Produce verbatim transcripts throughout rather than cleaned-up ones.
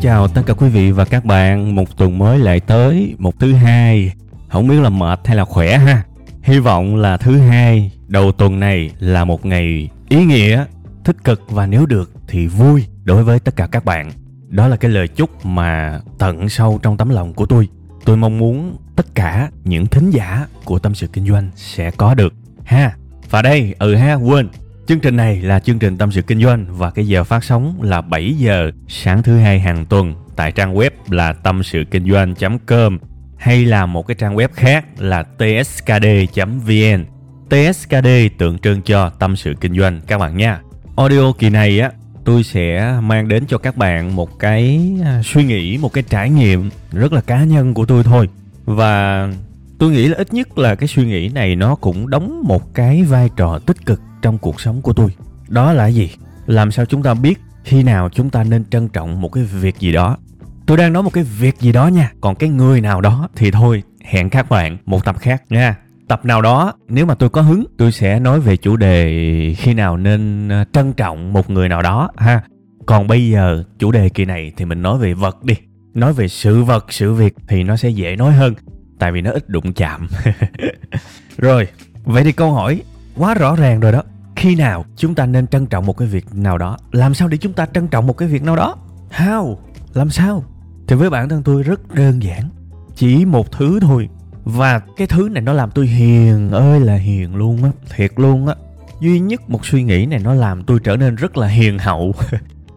Chào tất cả quý vị và các bạn, một tuần mới lại tới, một thứ hai, không biết là mệt hay là khỏe ha. Hy vọng là thứ hai đầu tuần này là một ngày ý nghĩa, tích cực và nếu được thì vui đối với tất cả các bạn. Đó là cái lời chúc mà tận sâu trong tấm lòng của tôi. Tôi mong muốn tất cả những thính giả của Tâm sự Kinh doanh sẽ có được ha. Và đây, ừ ha, quên. Chương trình này là chương trình Tâm sự Kinh doanh và cái giờ phát sóng là bảy giờ sáng thứ hai hàng tuần tại trang web là tâm sự kinh doanh chấm com hay là một cái trang web khác là tskd chấm vn. tskd tượng trưng cho Tâm sự Kinh doanh các bạn nha. Audio kỳ này á, tôi sẽ mang đến cho các bạn một cái suy nghĩ, một cái trải nghiệm rất là cá nhân của tôi thôi. Và tôi nghĩ là ít nhất là cái suy nghĩ này nó cũng đóng một cái vai trò tích cực trong cuộc sống của tôi. Đó là gì? Làm sao chúng ta biết khi nào chúng ta nên trân trọng một cái việc gì đó? Tôi đang nói một cái việc gì đó nha. Còn cái người nào đó thì thôi, hẹn các bạn một tập khác nha. Tập nào đó, nếu mà tôi có hứng, tôi sẽ nói về chủ đề khi nào nên trân trọng một người nào đó ha. Còn bây giờ, chủ đề kỳ này thì mình nói về vật đi. Nói về sự vật, sự việc thì nó sẽ dễ nói hơn, tại vì nó ít đụng chạm. Rồi, vậy thì câu hỏi quá rõ ràng rồi đó. Khi nào chúng ta nên trân trọng một cái việc nào đó? Làm sao để chúng ta trân trọng một cái việc nào đó? How? Làm sao? Thì với bản thân tôi rất đơn giản. Chỉ một thứ thôi. Và cái thứ này nó làm tôi hiền ơi là hiền luôn á. Thiệt luôn á. Duy nhất một suy nghĩ này nó làm tôi trở nên rất là hiền hậu.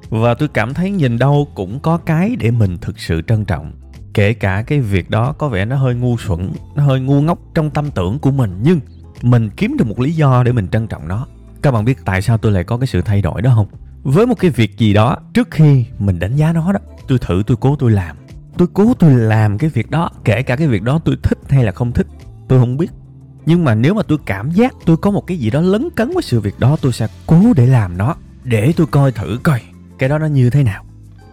Và tôi cảm thấy nhìn đâu cũng có cái để mình thực sự trân trọng. Kể cả cái việc đó có vẻ nó hơi ngu xuẩn, nó hơi ngu ngốc trong tâm tưởng của mình. Nhưng mình kiếm được một lý do để mình trân trọng nó. Các bạn biết tại sao tôi lại có cái sự thay đổi đó không? Với một cái việc gì đó, trước khi mình đánh giá nó đó, tôi thử tôi cố tôi làm. Tôi cố tôi làm cái việc đó, kể cả cái việc đó tôi thích hay là không thích, tôi không biết. Nhưng mà nếu mà tôi cảm giác tôi có một cái gì đó lấn cấn với sự việc đó, tôi sẽ cố để làm nó, để tôi coi thử coi cái đó nó như thế nào.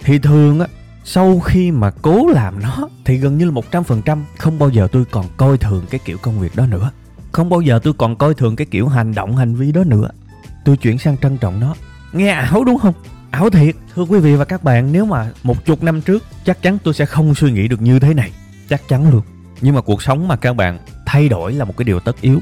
Thì thường á, sau khi mà cố làm nó thì gần như là một trăm phần trăm không bao giờ tôi còn coi thường cái kiểu công việc đó nữa. Không bao giờ tôi còn coi thường cái kiểu hành động, hành vi đó nữa. Tôi chuyển sang trân trọng nó. Nghe ảo đúng không? Ảo thiệt. Thưa quý vị và các bạn, nếu mà một chục năm trước, chắc chắn tôi sẽ không suy nghĩ được như thế này. Chắc chắn luôn. Nhưng mà cuộc sống mà các bạn, thay đổi là một cái điều tất yếu.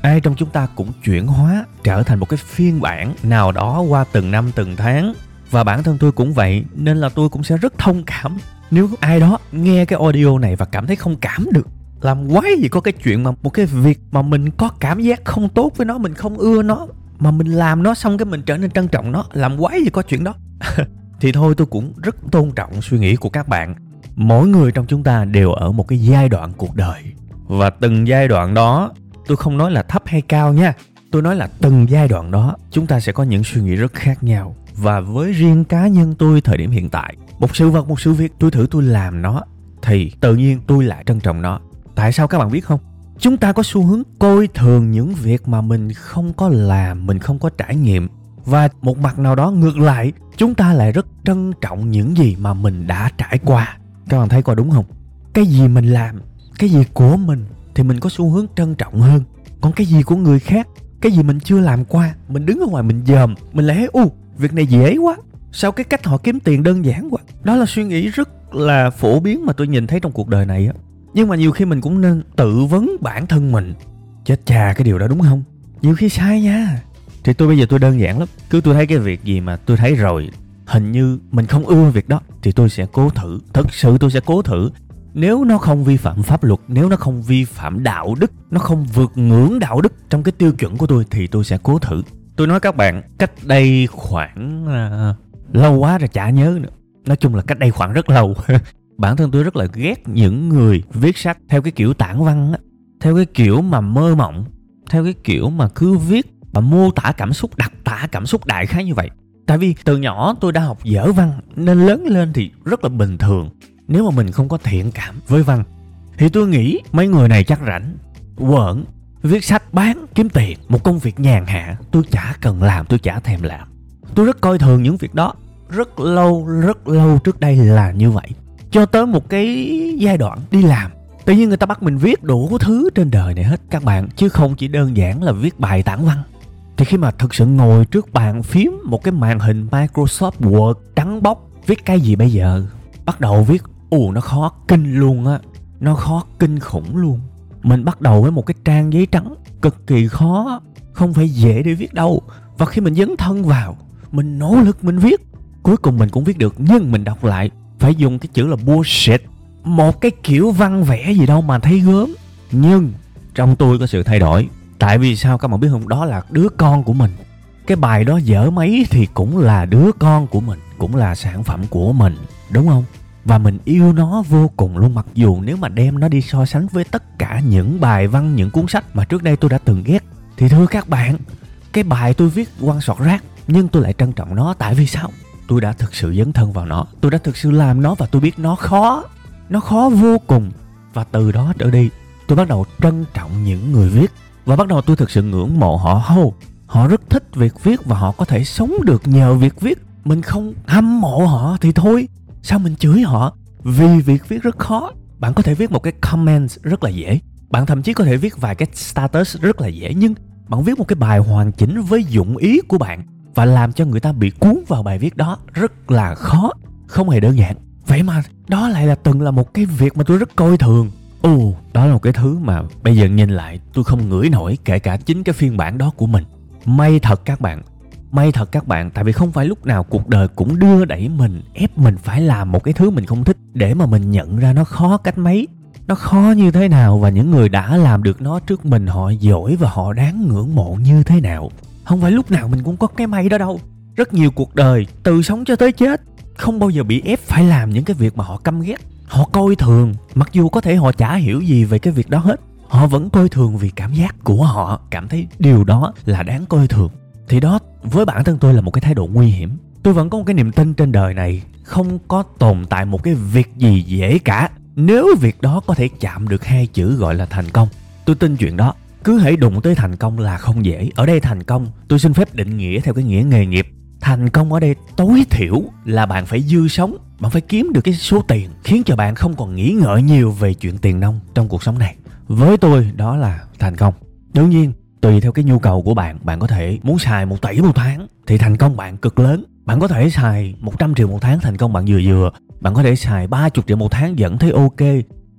Ai trong chúng ta cũng chuyển hóa, trở thành một cái phiên bản nào đó qua từng năm, từng tháng. Và bản thân tôi cũng vậy, nên là tôi cũng sẽ rất thông cảm. Nếu ai đó nghe cái audio này và cảm thấy không cảm được, làm quái gì có cái chuyện mà một cái việc mà mình có cảm giác không tốt với nó, mình không ưa nó, mà mình làm nó xong cái mình trở nên trân trọng nó. Làm quái gì có chuyện đó. Thì thôi, tôi cũng rất tôn trọng suy nghĩ của các bạn. Mỗi người trong chúng ta đều ở một cái giai đoạn cuộc đời. Và từng giai đoạn đó, tôi không nói là thấp hay cao nha. Tôi nói là từng giai đoạn đó, chúng ta sẽ có những suy nghĩ rất khác nhau. Và với riêng cá nhân tôi thời điểm hiện tại, một sự vật, một sự việc, tôi thử tôi làm nó, thì tự nhiên tôi lại trân trọng nó. Tại sao các bạn biết không? Chúng ta có xu hướng coi thường những việc mà mình không có làm, mình không có trải nghiệm. Và một mặt nào đó ngược lại, chúng ta lại rất trân trọng những gì mà mình đã trải qua. Các bạn thấy có đúng không? Cái gì mình làm, cái gì của mình thì mình có xu hướng trân trọng hơn. Còn cái gì của người khác, cái gì mình chưa làm qua, mình đứng ở ngoài mình dòm, mình lại thấy u, việc này dễ quá, sao cái cách họ kiếm tiền đơn giản quá. Đó là suy nghĩ rất là phổ biến mà tôi nhìn thấy trong cuộc đời này á. Nhưng mà nhiều khi mình cũng nên tự vấn bản thân mình. Chết cha, cái điều đó đúng không? Nhiều khi sai nha. Thì tôi bây giờ tôi đơn giản lắm. Cứ tôi thấy cái việc gì mà tôi thấy rồi, hình như mình không ưa việc đó, thì tôi sẽ cố thử, thật sự tôi sẽ cố thử. Nếu nó không vi phạm pháp luật, nếu nó không vi phạm đạo đức, nó không vượt ngưỡng đạo đức trong cái tiêu chuẩn của tôi thì tôi sẽ cố thử. Tôi nói các bạn, cách đây khoảng... À, lâu quá rồi chả nhớ nữa. Nói chung là cách đây khoảng rất lâu. Bản thân tôi rất là ghét những người viết sách theo cái kiểu tản văn á, theo cái kiểu mà mơ mộng, theo cái kiểu mà cứ viết và mô tả cảm xúc, đặc tả cảm xúc đại khái như vậy. Tại vì từ nhỏ tôi đã học dở văn nên lớn lên thì rất là bình thường. Nếu mà mình không có thiện cảm với văn thì tôi nghĩ mấy người này chắc rảnh, quởn, viết sách bán, kiếm tiền, một công việc nhàn hạ. Tôi chả cần làm, tôi chả thèm làm. Tôi rất coi thường những việc đó. Rất lâu, rất lâu trước đây là như vậy. Cho tới một cái giai đoạn đi làm, tự nhiên người ta bắt mình viết đủ thứ trên đời này hết các bạn, chứ không chỉ đơn giản là viết bài tản văn. Thì khi mà thực sự ngồi trước bàn phím, một cái màn hình Microsoft Word trắng bóc, viết cái gì bây giờ? Bắt đầu viết, ù nó khó kinh luôn á, nó khó kinh khủng luôn. Mình bắt đầu với một cái trang giấy trắng cực kỳ khó, không phải dễ để viết đâu. Và khi mình dấn thân vào, mình nỗ lực mình viết, cuối cùng mình cũng viết được, nhưng mình đọc lại phải dùng cái chữ là bullshit, một cái kiểu văn vẽ gì đâu mà thấy gớm. Nhưng trong tôi có sự thay đổi. Tại vì sao các bạn biết không? Đó là đứa con của mình. Cái bài đó dở mấy thì cũng là đứa con của mình, cũng là sản phẩm của mình, đúng không? Và mình yêu nó vô cùng luôn. Mặc dù nếu mà đem nó đi so sánh với tất cả những bài văn, những cuốn sách mà trước đây tôi đã từng ghét, thì thưa các bạn, cái bài tôi viết quăng sọt rác, nhưng tôi lại trân trọng nó. Tại vì sao? Tôi đã thực sự dấn thân vào nó, tôi đã thực sự làm nó, và tôi biết nó khó, nó khó vô cùng. Và từ đó trở đi, tôi bắt đầu trân trọng những người viết, và bắt đầu tôi thực sự ngưỡng mộ họ. Hô, họ rất thích việc viết và họ có thể sống được nhờ việc viết. Mình không hâm mộ họ thì thôi, sao mình chửi họ? Vì việc viết rất khó. Bạn có thể viết một cái comment rất là dễ, bạn thậm chí có thể viết vài cái status rất là dễ, nhưng bạn viết một cái bài hoàn chỉnh với dụng ý của bạn và làm cho người ta bị cuốn vào bài viết đó rất là khó, không hề đơn giản. Vậy mà đó lại là từng là một cái việc mà tôi rất coi thường. Ồ, đó là một cái thứ mà bây giờ nhìn lại tôi không ngửi nổi, kể cả chính cái phiên bản đó của mình. May thật các bạn, may thật các bạn, tại vì không phải lúc nào cuộc đời cũng đưa đẩy mình, ép mình phải làm một cái thứ mình không thích để mà mình nhận ra nó khó cách mấy, nó khó như thế nào, và những người đã làm được nó trước mình họ giỏi và họ đáng ngưỡng mộ như thế nào. Không phải lúc nào mình cũng có cái may đó đâu. Rất nhiều cuộc đời, từ sống cho tới chết, không bao giờ bị ép phải làm những cái việc mà họ căm ghét, họ coi thường. Mặc dù có thể họ chả hiểu gì về cái việc đó hết, họ vẫn coi thường vì cảm giác của họ cảm thấy điều đó là đáng coi thường. Thì đó, với bản thân tôi là một cái thái độ nguy hiểm. Tôi vẫn có một cái niềm tin trên đời này không có tồn tại một cái việc gì dễ cả, nếu việc đó có thể chạm được hai chữ gọi là thành công. Tôi tin chuyện đó. Cứ hãy đụng tới thành công là không dễ. Ở đây thành công, tôi xin phép định nghĩa theo cái nghĩa nghề nghiệp. Thành công ở đây tối thiểu là bạn phải dư sống, bạn phải kiếm được cái số tiền khiến cho bạn không còn nghĩ ngợi nhiều về chuyện tiền nong trong cuộc sống này. Với tôi đó là thành công. Đương nhiên, tùy theo cái nhu cầu của bạn, bạn có thể muốn xài một tỷ một tháng thì thành công bạn cực lớn. Bạn có thể xài một trăm triệu một tháng, thành công bạn vừa vừa. Bạn có thể xài ba mươi triệu một tháng vẫn thấy ok.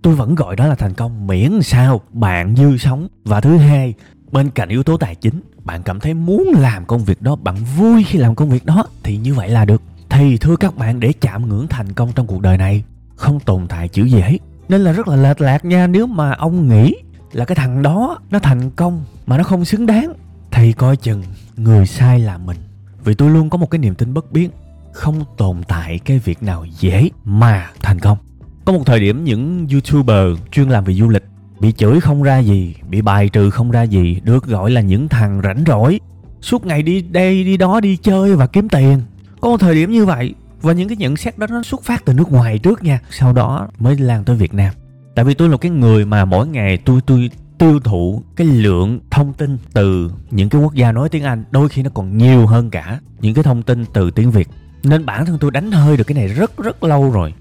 Tôi vẫn gọi đó là thành công, miễn sao bạn dư sống. Và thứ hai, bên cạnh yếu tố tài chính, bạn cảm thấy muốn làm công việc đó, bạn vui khi làm công việc đó, thì như vậy là được. Thì thưa các bạn, để chạm ngưỡng thành công trong cuộc đời này không tồn tại chữ dễ. Nên là rất là lệch lạc nha. Nếu mà ông nghĩ là cái thằng đó nó thành công mà nó không xứng đáng, thì coi chừng người sai là mình. Vì tôi luôn có một cái niềm tin bất biến, không tồn tại cái việc nào dễ mà thành công. Có một thời điểm những YouTuber chuyên làm về du lịch bị chửi không ra gì, bị bài trừ không ra gì, được gọi là những thằng rảnh rỗi, suốt ngày đi đây đi đó đi chơi và kiếm tiền. Có một thời điểm như vậy, và những cái nhận xét đó nó xuất phát từ nước ngoài trước nha, sau đó mới lan tới Việt Nam. Tại vì tôi là cái người mà mỗi ngày tôi tôi tiêu thụ cái lượng thông tin từ những cái quốc gia nói tiếng Anh, đôi khi nó còn nhiều hơn cả những cái thông tin từ tiếng Việt. Nên bản thân tôi đánh hơi được cái này rất rất lâu rồi.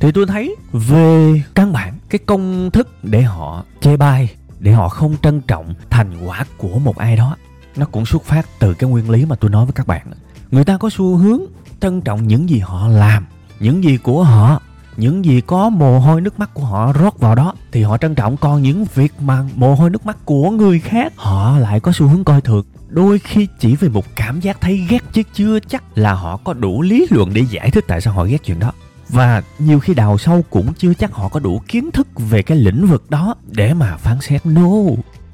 Thì tôi thấy về căn bản, cái công thức để họ chê bai, để họ không trân trọng thành quả của một ai đó, nó cũng xuất phát từ cái nguyên lý mà tôi nói với các bạn. Người ta có xu hướng trân trọng những gì họ làm, những gì của họ, những gì có mồ hôi nước mắt của họ rót vào đó thì họ trân trọng, còn những việc mà mồ hôi nước mắt của người khác họ lại có xu hướng coi thường. Đôi khi chỉ vì một cảm giác thấy ghét chứ chưa chắc là họ có đủ lý luận để giải thích tại sao họ ghét chuyện đó. Và nhiều khi đào sâu cũng chưa chắc họ có đủ kiến thức về cái lĩnh vực đó để mà phán xét. No,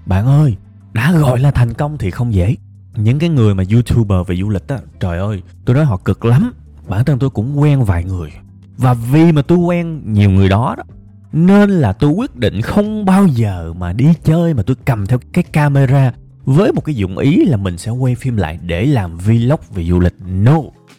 bạn ơi, đã gọi là thành công thì không dễ. Những cái người mà YouTuber về du lịch á, trời ơi, tôi nói họ cực lắm. Bản thân tôi cũng quen vài người. Và vì mà tôi quen nhiều người đó đó, nên là tôi quyết định không bao giờ mà đi chơi mà tôi cầm theo cái camera với một cái dụng ý là mình sẽ quay phim lại để làm vlog về du lịch. No,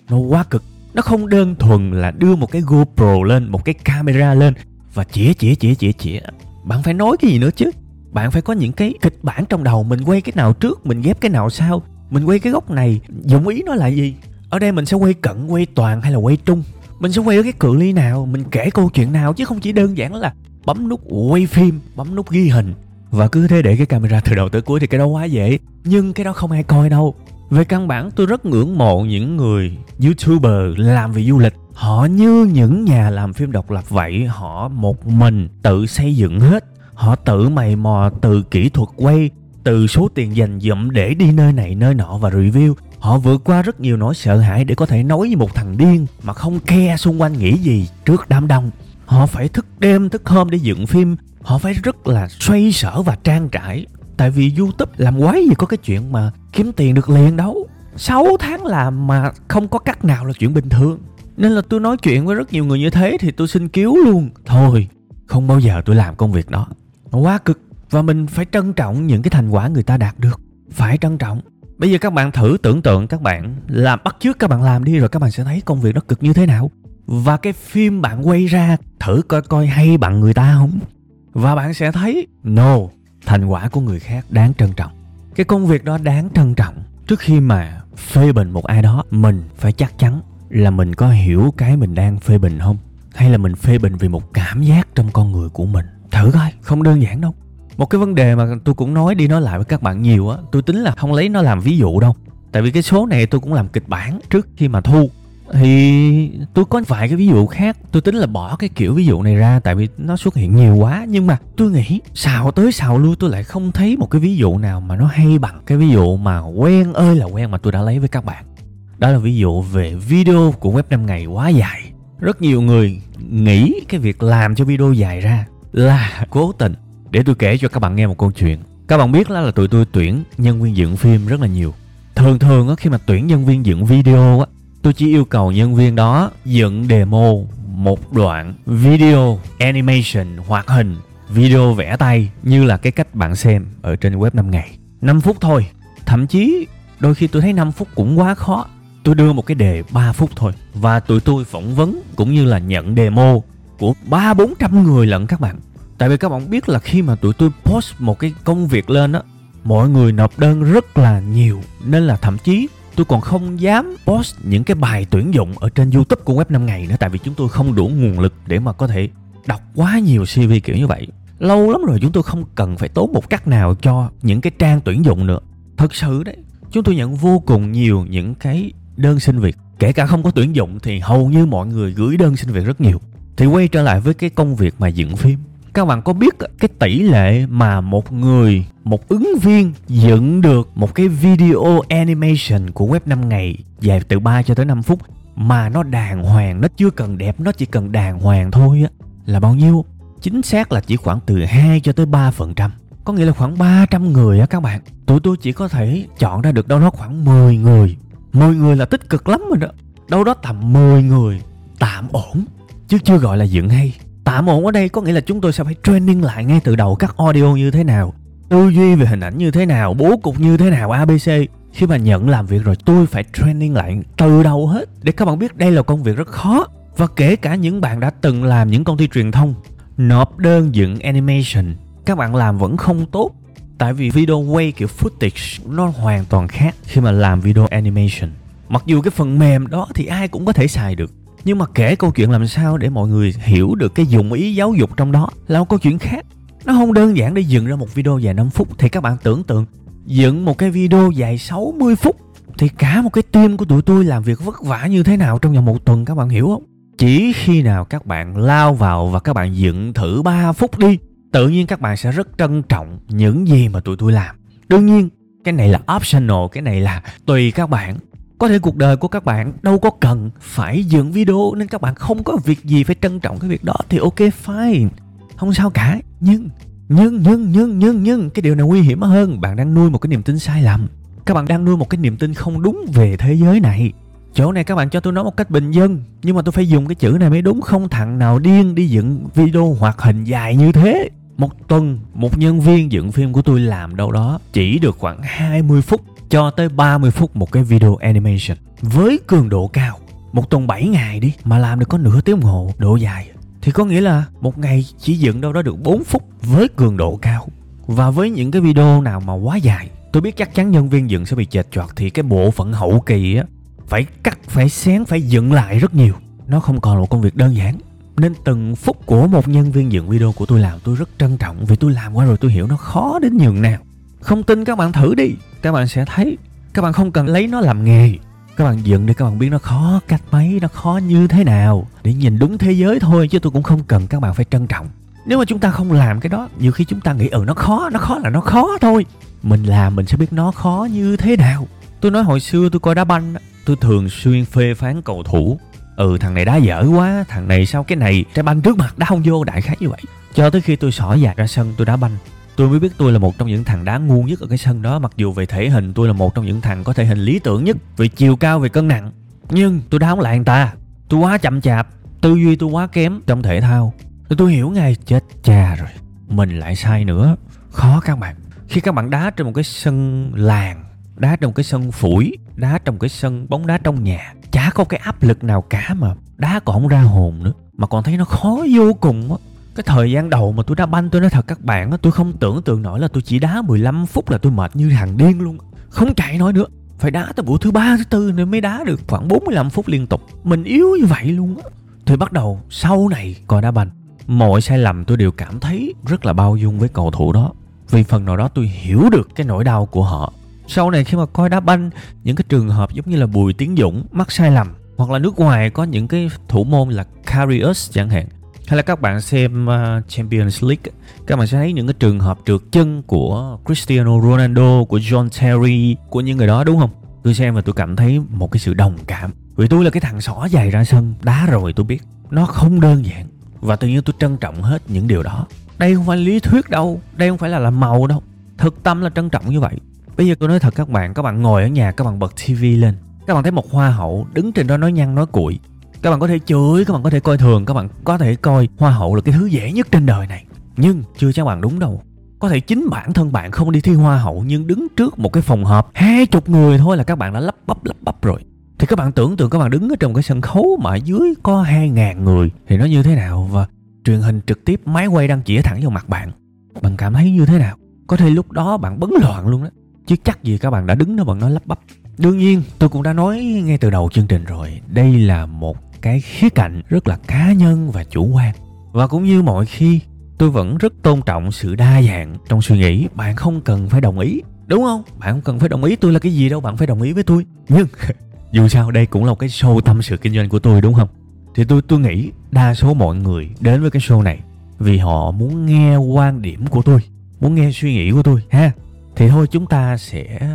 nó quá cực. Nó không đơn thuần là đưa một cái GoPro lên, một cái camera lên và chĩa chĩa chĩa chĩa chĩa. Bạn phải nói cái gì nữa chứ. Bạn phải có những cái kịch bản trong đầu. Mình quay cái nào trước, mình ghép cái nào sau, mình quay cái góc này, dụng ý nó là gì. Ở đây mình sẽ quay cận, quay toàn hay là quay trung. Mình sẽ quay ở cái cự ly nào, mình kể câu chuyện nào, chứ không chỉ đơn giản là bấm nút quay phim, bấm nút ghi hình và cứ thế để cái camera từ đầu tới cuối thì cái đó quá dễ. Nhưng cái đó không ai coi đâu. Về căn bản tôi rất ngưỡng mộ những người YouTuber làm về du lịch. Họ như những nhà làm phim độc lập vậy, họ một mình tự xây dựng hết. Họ tự mày mò từ kỹ thuật quay, từ số tiền dành dụm để đi nơi này nơi nọ và review. Họ vượt qua rất nhiều nỗi sợ hãi để có thể nói như một thằng điên mà không care xung quanh nghĩ gì trước đám đông. Họ phải thức đêm thức hôm để dựng phim. Họ phải rất là xoay sở và trang trải. Tại vì YouTube làm quái gì có cái chuyện mà kiếm tiền được liền đâu. Sáu tháng làm mà không có cắt nào là chuyện bình thường. Nên là tôi nói chuyện với rất nhiều người như thế thì tôi xin cứu luôn. Thôi, không bao giờ tôi làm công việc đó. Nó quá cực. Và mình phải trân trọng những cái thành quả người ta đạt được. Phải trân trọng. Bây giờ các bạn thử tưởng tượng các bạn làm bắt chước các bạn làm đi, rồi các bạn sẽ thấy công việc đó cực như thế nào. Và cái phim bạn quay ra thử coi coi hay bằng người ta không. Và bạn sẽ thấy no, thành quả của người khác đáng trân trọng. Cái công việc đó đáng trân trọng. Trước khi mà phê bình một ai đó, mình phải chắc chắn là mình có hiểu cái mình đang phê bình không? Hay là mình phê bình vì một cảm giác trong con người của mình? Thử coi, không đơn giản đâu. Một cái vấn đề mà tôi cũng nói đi nói lại với các bạn nhiều á, tôi tính là không lấy nó làm ví dụ đâu. Tại vì cái số này tôi cũng làm kịch bản trước khi mà thu. Thì tôi có vài cái ví dụ khác. Tôi tính là bỏ cái kiểu ví dụ này ra tại vì nó xuất hiện nhiều quá. Nhưng mà tôi nghĩ xào tới xào lui tôi lại không thấy một cái ví dụ nào mà nó hay bằng cái ví dụ mà quen ơi là quen mà tôi đã lấy với các bạn. Đó là ví dụ về video của Web năm ngày quá dài. Rất nhiều người nghĩ cái việc làm cho video dài ra là cố tình. Để tôi kể cho các bạn nghe một câu chuyện. Các bạn biết là tụi tôi tuyển nhân viên dựng phim rất là nhiều. Thường thường khi mà tuyển nhân viên dựng video á, tôi chỉ yêu cầu nhân viên đó dựng demo một đoạn video animation, hoạt hình, video vẽ tay như là cái cách bạn xem ở trên Web năm ngày. năm phút thôi. Thậm chí đôi khi tôi thấy năm phút cũng quá khó. Tôi đưa một cái đề ba phút thôi. Và tụi tôi phỏng vấn cũng như là nhận demo của ba bốn trăm người lận các bạn. Tại vì các bạn biết là khi mà tụi tôi post một cái công việc lên á, mọi người nộp đơn rất là nhiều. Nên là thậm chí tôi còn không dám post những cái bài tuyển dụng ở trên YouTube của Web năm ngày nữa. Tại vì chúng tôi không đủ nguồn lực để mà có thể đọc quá nhiều xê vê kiểu như vậy. Lâu lắm rồi chúng tôi không cần phải tốn một cách nào cho những cái trang tuyển dụng nữa. Thật sự đấy, chúng tôi nhận vô cùng nhiều những cái đơn xin việc. Kể cả không có tuyển dụng thì hầu như mọi người gửi đơn xin việc rất nhiều. Thì quay trở lại với cái công việc mà dựng phim. Các bạn có biết cái tỷ lệ mà một người, một ứng viên dựng được một cái video animation của Web năm ngày dài từ ba cho tới năm phút mà nó đàng hoàng, nó chưa cần đẹp, nó chỉ cần đàng hoàng thôi á, là bao nhiêu? Chính xác là chỉ khoảng từ hai cho tới ba phần trăm. Có nghĩa là khoảng ba trăm người á các bạn. Tụi tôi chỉ có thể chọn ra được đâu đó khoảng mười người. mười người là tích cực lắm rồi đó. Đâu đó tầm mười người tạm ổn, chứ chưa gọi là dựng hay. Tạm ổn ở đây có nghĩa là chúng tôi sẽ phải training lại ngay từ đầu các audio như thế nào, tư duy về hình ảnh như thế nào, bố cục như thế nào, a bê xê. Khi mà nhận làm việc rồi tôi phải training lại từ đầu hết. Để các bạn biết đây là công việc rất khó. Và kể cả những bạn đã từng làm những công ty truyền thông, nộp đơn dựng animation, các bạn làm vẫn không tốt. Tại vì video quay kiểu footage nó hoàn toàn khác khi mà làm video animation. Mặc dù cái phần mềm đó thì ai cũng có thể xài được. Nhưng mà kể câu chuyện làm sao để mọi người hiểu được cái dụng ý giáo dục trong đó là một câu chuyện khác. Nó không đơn giản để dựng ra một video dài năm phút. Thì các bạn tưởng tượng dựng một cái video dài sáu mươi phút thì cả một cái team của tụi tôi làm việc vất vả như thế nào trong vòng một tuần, các bạn hiểu không? Chỉ khi nào các bạn lao vào và các bạn dựng thử ba phút đi, tự nhiên các bạn sẽ rất trân trọng những gì mà tụi tôi làm. Đương nhiên Cái này là optional, cái này là tùy các bạn. Có thể cuộc đời của các bạn đâu có cần phải dựng video, nên các bạn không có việc gì phải trân trọng cái việc đó thì ok fine, không sao cả. Nhưng nhưng nhưng nhưng nhưng nhưng cái điều này nguy hiểm hơn. Bạn đang nuôi một cái niềm tin sai lầm. Các bạn đang nuôi một cái niềm tin không đúng về thế giới này. Chỗ này các bạn cho tôi nói một cách bình dân, nhưng mà tôi phải dùng cái chữ này mới đúng. Không thằng nào điên đi dựng video hoạt hình dài như thế. Một tuần, một nhân viên dựng phim của tôi làm đâu đó chỉ được khoảng hai mươi phút cho tới ba mươi phút một cái video animation với cường độ cao. Một tuần bảy ngày đi mà làm được có nửa tiếng đồng hồ độ dài, thì có nghĩa là một ngày chỉ dựng đâu đó được bốn phút với cường độ cao. Và với những cái video nào mà quá dài, tôi biết chắc chắn nhân viên dựng sẽ bị chệch choạc, thì cái bộ phận hậu kỳ á, phải cắt, phải xén, phải dựng lại rất nhiều. Nó không còn là một công việc đơn giản. Nên từng phút của một nhân viên dựng video của tôi làm tôi rất trân trọng, vì tôi làm qua rồi tôi hiểu nó khó đến nhường nào. Không tin các bạn thử đi, các bạn sẽ thấy. Các bạn không cần lấy nó làm nghề, các bạn dựng để các bạn biết nó khó cách mấy, nó khó như thế nào để nhìn đúng thế giới thôi, chứ tôi cũng không cần các bạn phải trân trọng. Nếu mà chúng ta không làm cái đó, nhiều khi chúng ta nghĩ ừ nó khó, nó khó là nó khó thôi. Mình làm mình sẽ biết nó khó như thế nào. Tôi nói hồi xưa tôi coi đá banh, tôi thường xuyên phê phán cầu thủ. Ừ thằng này đá dở quá, thằng này sao cái này trái banh trước mặt đá không vô, đại khái như vậy. Cho tới khi tôi xỏ giày ra sân tôi đá banh, tôi mới biết tôi là một trong những thằng đá ngu nhất ở cái sân đó. Mặc dù về thể hình tôi là một trong những thằng có thể hình lý tưởng nhất, về chiều cao, về cân nặng, nhưng tôi đá không lại người ta. Tôi quá chậm chạp, tư duy tôi quá kém trong thể thao. Tôi hiểu ngay, chết cha rồi, mình lại sai nữa. Khó các bạn. Khi các bạn đá trên một cái sân làng, đá trong cái sân phủi, đá trong cái sân bóng đá trong nhà, chả có cái áp lực nào cả mà đá còn không ra hồn nữa, mà còn thấy nó khó vô cùng á. Cái thời gian đầu mà tôi đá banh, tôi nói thật các bạn á, tôi không tưởng tượng nổi là tôi chỉ đá mười lăm phút là tôi mệt như thằng điên luôn, không chạy nổi nữa. Phải đá tới buổi thứ ba, thứ tư nữa mới đá được khoảng bốn mươi lăm phút liên tục. Mình yếu như vậy luôn á. Thì bắt đầu sau này coi đá banh, mọi sai lầm tôi đều cảm thấy rất là bao dung với cầu thủ đó, vì phần nào đó tôi hiểu được cái nỗi đau của họ. Sau này khi mà coi đá banh, những cái trường hợp giống như là Bùi Tiến Dũng mắc sai lầm, hoặc là nước ngoài có những cái thủ môn là Carrius chẳng hạn, hay là các bạn xem uh, Champions League, các bạn sẽ thấy những cái trường hợp trượt chân của Cristiano Ronaldo, của John Terry, của những người đó, đúng không? Tôi xem và tôi cảm thấy một cái sự đồng cảm, vì tôi là cái thằng xỏ giày ra sân đá rồi, tôi biết nó không đơn giản, và tự nhiên tôi trân trọng hết những điều đó. Đây không phải lý thuyết đâu, đây không phải là làm màu đâu, thực tâm là trân trọng như vậy. Bây giờ tôi nói thật các bạn, các bạn ngồi ở nhà, các bạn bật ti vi lên, các bạn thấy một hoa hậu đứng trên đó nói nhăn nói cuội. Các bạn có thể chửi, các bạn có thể coi thường, các bạn có thể coi hoa hậu là cái thứ dễ nhất trên đời này. Nhưng chưa chắc bạn đúng đâu. Có thể chính bản thân bạn không đi thi hoa hậu, nhưng đứng trước một cái phòng họp hai mươi người thôi là các bạn đã lắp bắp lắp bắp rồi. Thì các bạn tưởng tượng các bạn đứng ở trong cái sân khấu mà dưới có hai ngàn người thì nó như thế nào, và truyền hình trực tiếp máy quay đang chĩa thẳng vào mặt bạn, bạn cảm thấy như thế nào? Có thể lúc đó bạn bấn loạn luôn đó, chứ chắc gì các bạn đã đứng đó bạn nói lắp bắp. Đương nhiên tôi cũng đã nói ngay từ đầu chương trình rồi, đây là một cái khía cạnh rất là cá nhân và chủ quan. Và cũng như mọi khi, tôi vẫn rất tôn trọng sự đa dạng trong suy nghĩ. Bạn không cần phải đồng ý, đúng không? Bạn không cần phải đồng ý tôi là cái gì đâu, bạn phải đồng ý với tôi. Nhưng dù sao đây cũng là một cái show tâm sự kinh doanh của tôi, đúng không? Thì tôi tôi nghĩ đa số mọi người đến với cái show này vì họ muốn nghe quan điểm của tôi, muốn nghe suy nghĩ của tôi ha. Thì thôi chúng ta sẽ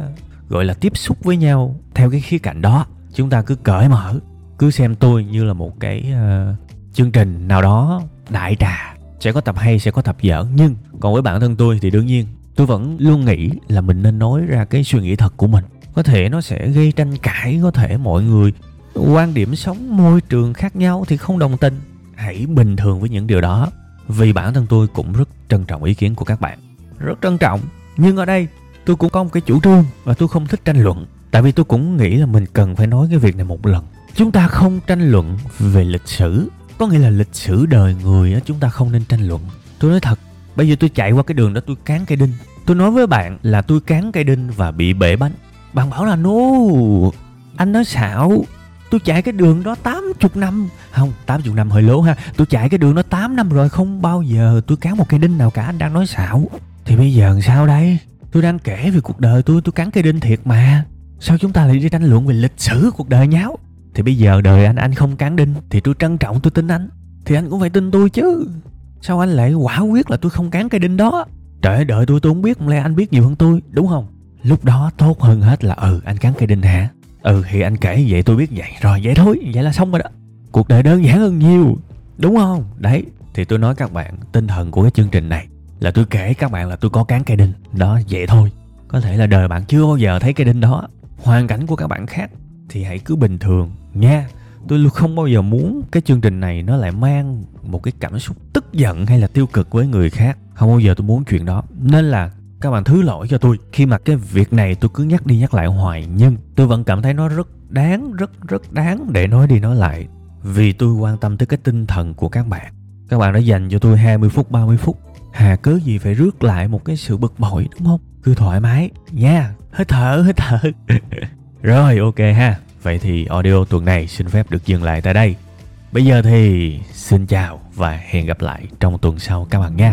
gọi là tiếp xúc với nhau theo cái khía cạnh đó. Chúng ta cứ cởi mở, cứ xem tôi như là một cái uh, chương trình nào đó đại trà. Sẽ có tập hay, sẽ có tập giỡn. Nhưng còn với bản thân tôi thì đương nhiên tôi vẫn luôn nghĩ là mình nên nói ra cái suy nghĩ thật của mình. Có thể nó sẽ gây tranh cãi, có thể mọi người quan điểm sống, môi trường khác nhau thì không đồng tình. Hãy bình thường với những điều đó. Vì bản thân tôi cũng rất trân trọng ý kiến của các bạn, rất trân trọng. Nhưng ở đây tôi cũng có một cái chủ trương và tôi không thích tranh luận. Tại vì tôi cũng nghĩ là mình cần phải nói cái việc này một lần. Chúng ta không tranh luận về lịch sử, có nghĩa là lịch sử đời người chúng ta không nên tranh luận. Tôi nói thật, bây giờ tôi chạy qua cái đường đó tôi cán cây đinh, tôi nói với bạn là tôi cán cây đinh và bị bể bánh. Bạn bảo là no, anh nói xạo. Tôi chạy cái đường đó tám mươi năm. Không, tám mươi năm hơi lố ha. Tôi chạy cái đường đó tám năm rồi, không bao giờ tôi cán một cây đinh nào cả, anh đang nói xạo. Thì bây giờ sao đây? Tôi đang kể về cuộc đời tôi, tôi cắn cây đinh thiệt mà. Sao chúng ta lại đi tranh luận về lịch sử cuộc đời nháo? Thì bây giờ đời anh, anh không cán đinh, thì tôi trân trọng, tôi tin anh, thì anh cũng phải tin tôi chứ. Sao anh lại quả quyết là tôi không cán cây đinh đó? Trời ơi, đời tôi tôi không biết, không lẽ anh biết nhiều hơn tôi, đúng không? Lúc đó tốt hơn hết là ừ anh cắn cây đinh hả? Ừ thì anh kể vậy tôi biết vậy. Rồi vậy thôi, vậy là xong rồi đó. Cuộc đời đơn giản hơn nhiều, đúng không? Đấy, thì tôi nói các bạn, tinh thần của cái chương trình này là tôi kể các bạn là tôi có cán cây đinh. Đó, vậy thôi. Có thể là đời bạn chưa bao giờ thấy cây đinh đó. Hoàn cảnh của các bạn khác thì hãy cứ bình thường nha. Tôi luôn không bao giờ muốn cái chương trình này nó lại mang một cái cảm xúc tức giận hay là tiêu cực với người khác. Không bao giờ tôi muốn chuyện đó. Nên là các bạn thứ lỗi cho tôi khi mà cái việc này tôi cứ nhắc đi nhắc lại hoài, nhưng tôi vẫn cảm thấy nó rất đáng, rất rất đáng để nói đi nói lại. Vì tôi quan tâm tới cái tinh thần của các bạn. Các bạn đã dành cho tôi hai mươi phút, ba mươi phút. Hà cớ gì phải rước lại một cái sự bực bội, đúng không? Cứ thoải mái nha, hít thở, hít thở. Rồi, ok ha. Vậy thì audio tuần này xin phép được dừng lại tại đây. Bây giờ thì xin chào và hẹn gặp lại trong tuần sau các bạn nha.